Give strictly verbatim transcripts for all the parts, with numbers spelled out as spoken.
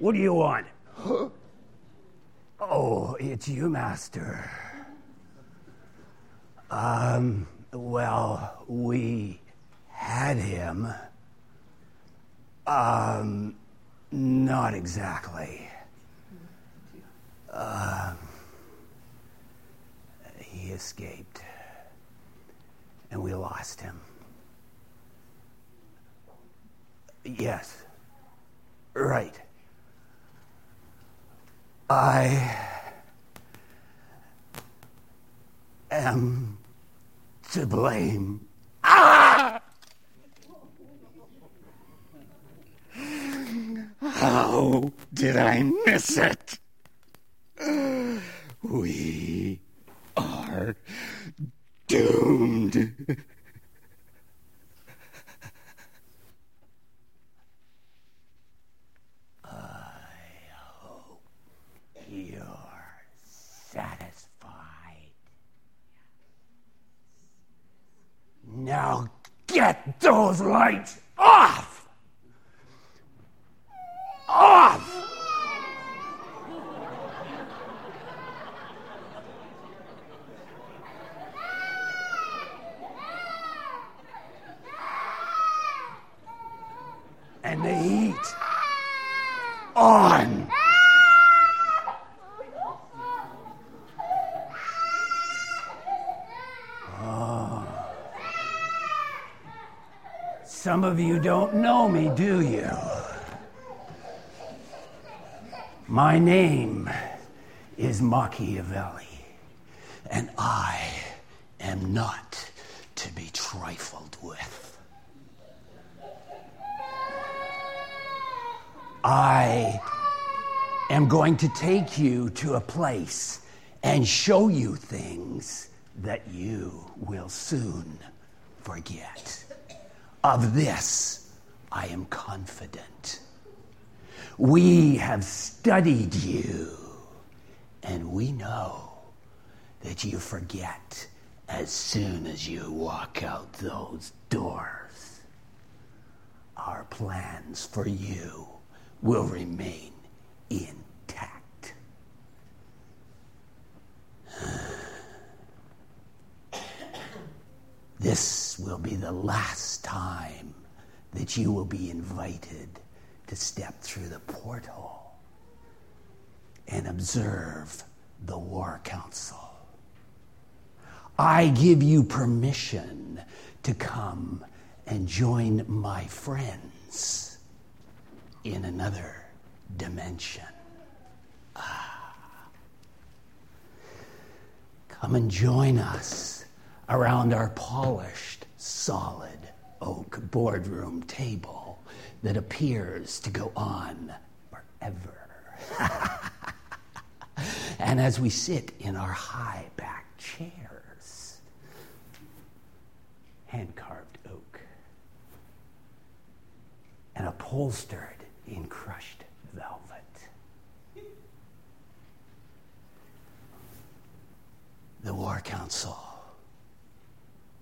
What do you want? Oh, it's you, Master. Um, well, we had him. Um, not exactly. Um, he escaped, and we lost him. Yes. Right. I am to blame. Ah! How did I miss it? We are doomed. Now get those lights off! Off! And the heat on! Some of you don't know me, do you? My name is Machiavelli, and I am not to be trifled with. I am going to take you to a place and show you things that you will soon forget. Of this, I am confident. We have studied you, and we know that you forget as soon as you walk out those doors. Our plans for you will remain intact. This will be the last time that you will be invited to step through the porthole and observe the War Council. I give you permission to come and join my friends in another dimension. Ah. Come and join us around our polished, solid oak boardroom table that appears to go on forever. And as we sit in our high-backed chairs, hand-carved oak, and upholstered in crushed velvet. The War Council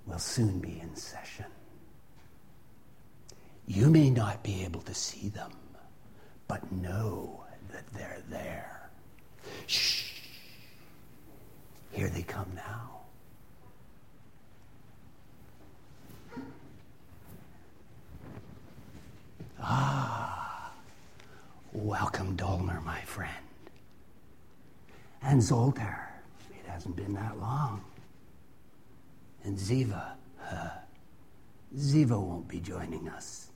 will soon be in session. You may not be able to see them, but know that they're there. Shh! Here they come now. Ah, welcome, Dolmar, my friend. And Zoltar, it hasn't been that long. And Ziva, uh, Ziva won't be joining us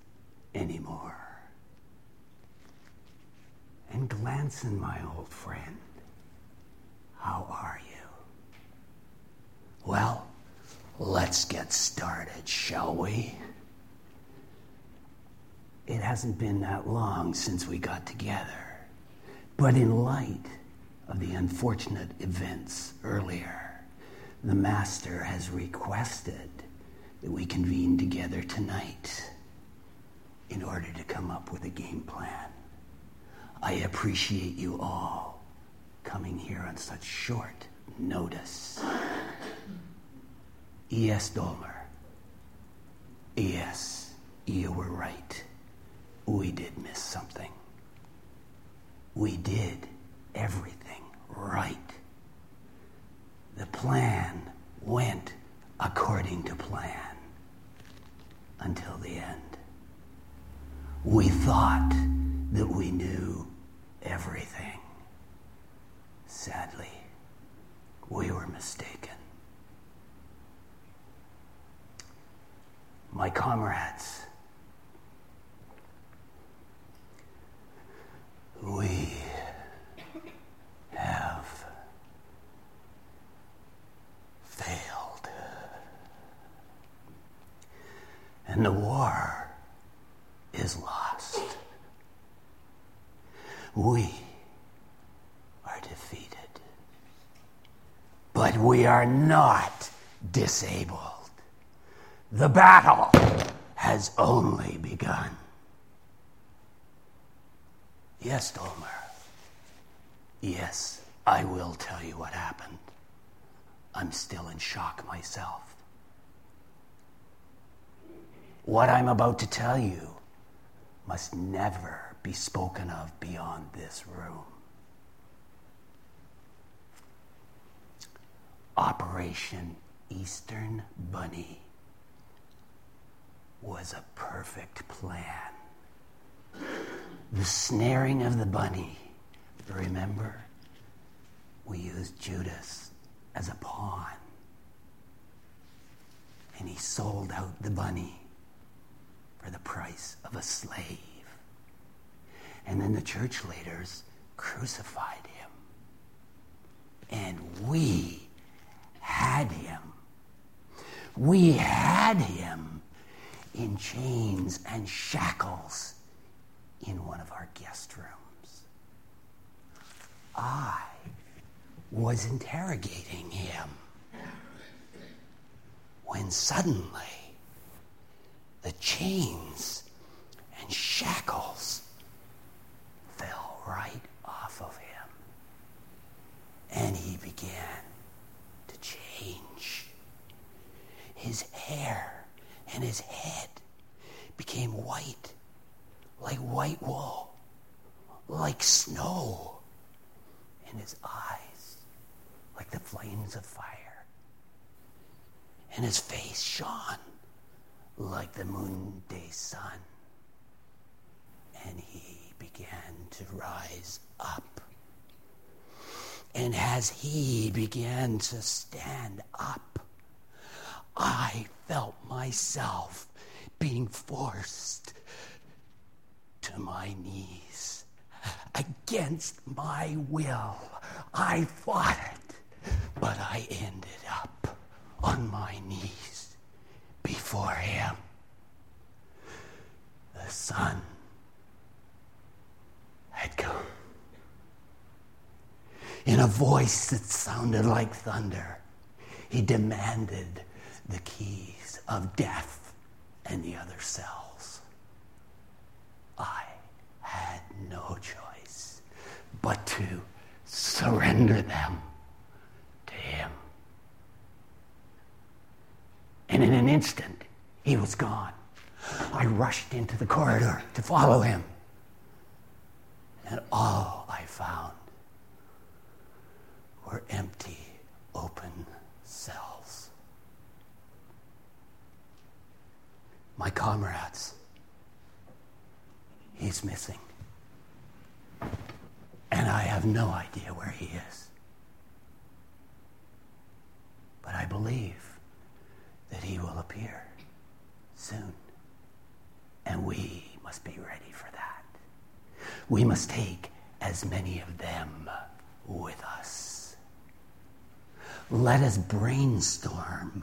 anymore. And Glanson, my old friend, how are you? Well, let's get started, shall we? It hasn't been that long since we got together, but in light of the unfortunate events earlier, the Master has requested that we convene together tonight in order to come up with a game plan. I appreciate you all coming here on such short notice. Yes, Dolmar. Yes, you were right. We did miss something. We did everything right. The plan went according to plan until the end. We thought that we knew everything. Sadly, we were mistaken. My comrades, we have failed. And the war is lost. We are defeated. But we are not disabled. The battle has only begun. Yes, Dolmar. Yes, I will tell you what happened. I'm still in shock myself. What I'm about to tell you must never be spoken of beyond this room. Operation Eastern Bunny was a perfect plan. The snaring of the bunny, remember? We used Judas as a pawn. And he sold out the bunny for the price of a slave. And then the church leaders crucified him. And we had him. We had him in chains and shackles in one of our guest rooms. I was interrogating him when suddenly the chains and shackles fell right off of him, and he began to change. His hair and his head became white, like white wool, like snow, and his eyes like the flames of fire, and his face shone like the noonday sun, and he began to rise up. And as he began to stand up, I felt myself being forced to my knees. Against my will, I fought it, but I ended up on my knees before him. The sun had come. In a voice that sounded like thunder, he demanded the keys of death and the other cells. I had no choice but to surrender them to him. And in an instant, he was gone. I rushed into the corridor to follow him. And all I found were empty, open cells. My comrades, he's missing. And I have no idea where he is. But I believe that he will appear soon. And we must be ready for that. We must take as many of them with us. Let us brainstorm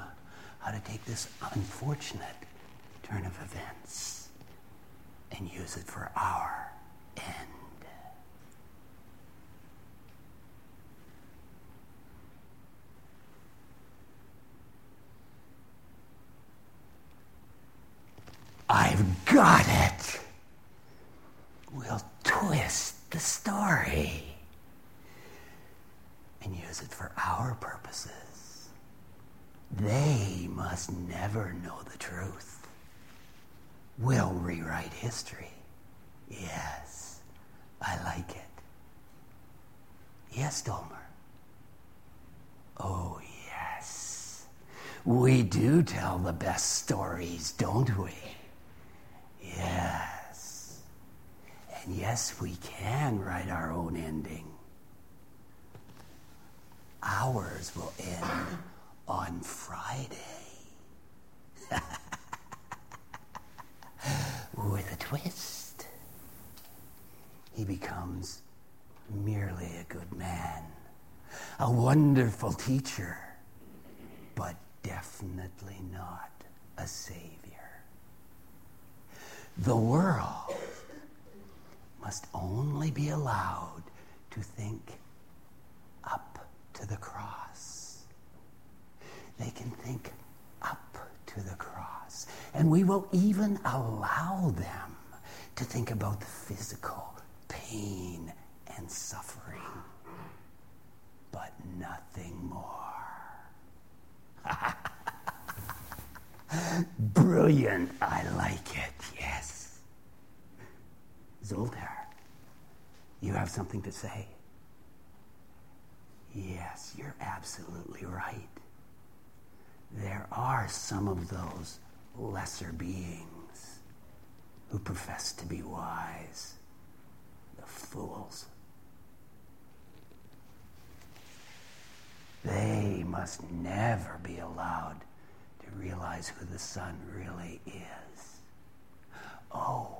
how to take this unfortunate turn of events and use it for our end. I've got it. We'll twist the story and use it for our purposes. They must never know the truth. We'll rewrite history. Yes, I like it. Yes, Dolmar. Oh, yes. We do tell the best stories, don't we? Yes. And yes, we can write our own ending. Ours will end on Friday. With a twist. He becomes merely a good man, a wonderful teacher, but definitely not a savior. The world must only be allowed to think up to the cross. They can think up to the cross, and we will even allow them to think about the physical pain and suffering, but nothing more. Brilliant, I like it, yes. Zoltar, you have something to say? Yes, you're absolutely right. There are some of those lesser beings who profess to be wise, the fools. They must never be allowed to realize who the sun really is. Oh,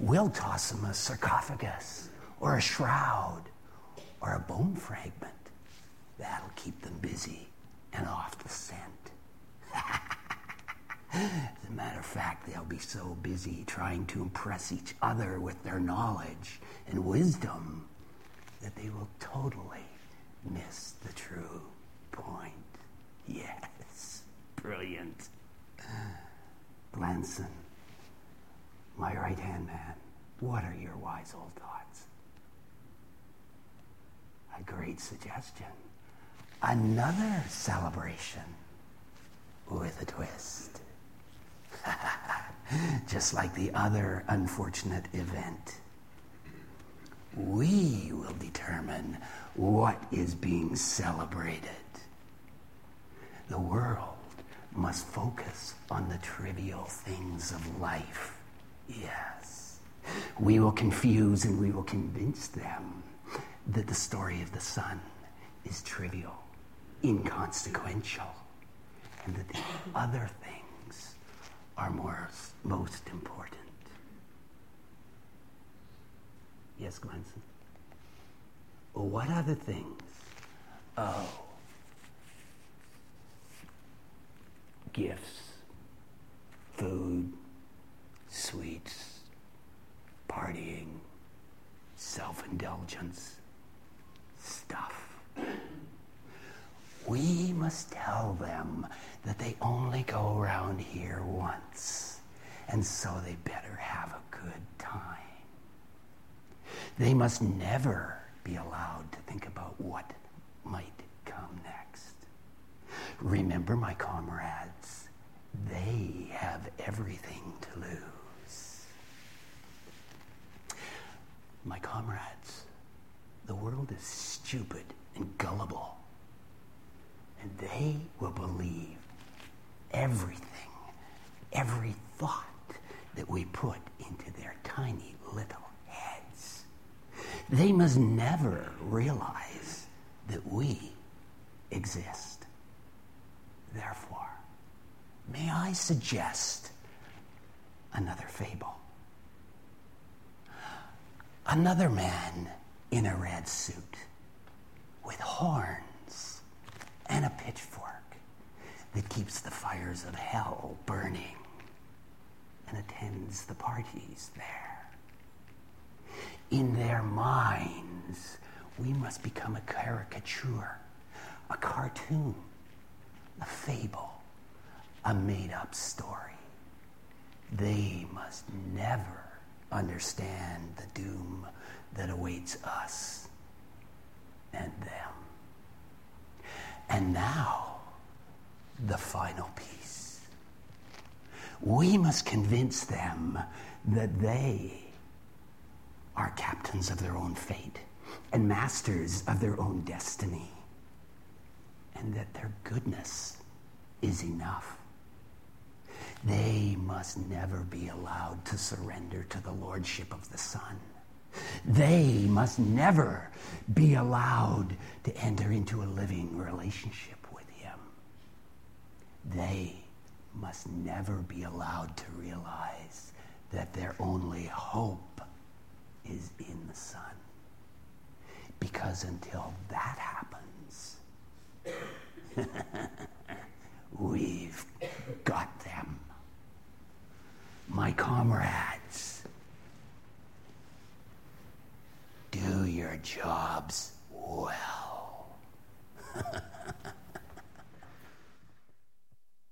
we'll toss them a sarcophagus or a shroud or a bone fragment. That'll keep them busy and off the scent. As a matter of fact, they'll be so busy trying to impress each other with their knowledge and wisdom that they will totally miss the true point. Yes, brilliant. Glanson, my right-hand man, what are your wise old thoughts? A great suggestion. Another celebration with a twist. Just like the other unfortunate event. We will determine what is being celebrated. The world must focus on the trivial things of life. Yes. We will confuse and we will convince them that the story of the sun is trivial, inconsequential, and that the other things are more, most important. Yes, Glanson? What other things? Oh. Gifts, food, sweets, partying, self-indulgence, stuff. We must tell them that they only go around here once, and so they better have a good time. They must never be allowed to think about what might come next. Remember, my comrades, they have everything to lose. My comrades, the world is stupid and gullible, and they will believe everything, every thought that we put into their tiny little heads. They must never realize that we exist. Therefore, may I suggest another fable? Another man in a red suit with horns and a pitchfork that keeps the fires of hell burning and attends the parties there. In their minds, we must become a caricature, a cartoon, a fable, a made-up story. They must never understand the doom that awaits us and them. And now, the final piece. We must convince them that they are captains of their own fate and masters of their own destiny, and that their goodness is enough. They must never be allowed to surrender to the lordship of the Son. They must never be allowed to enter into a living relationship with Him. They must never be allowed to realize that their only hope is in the Son. Because until that happens, we've got them. My comrades, do your jobs.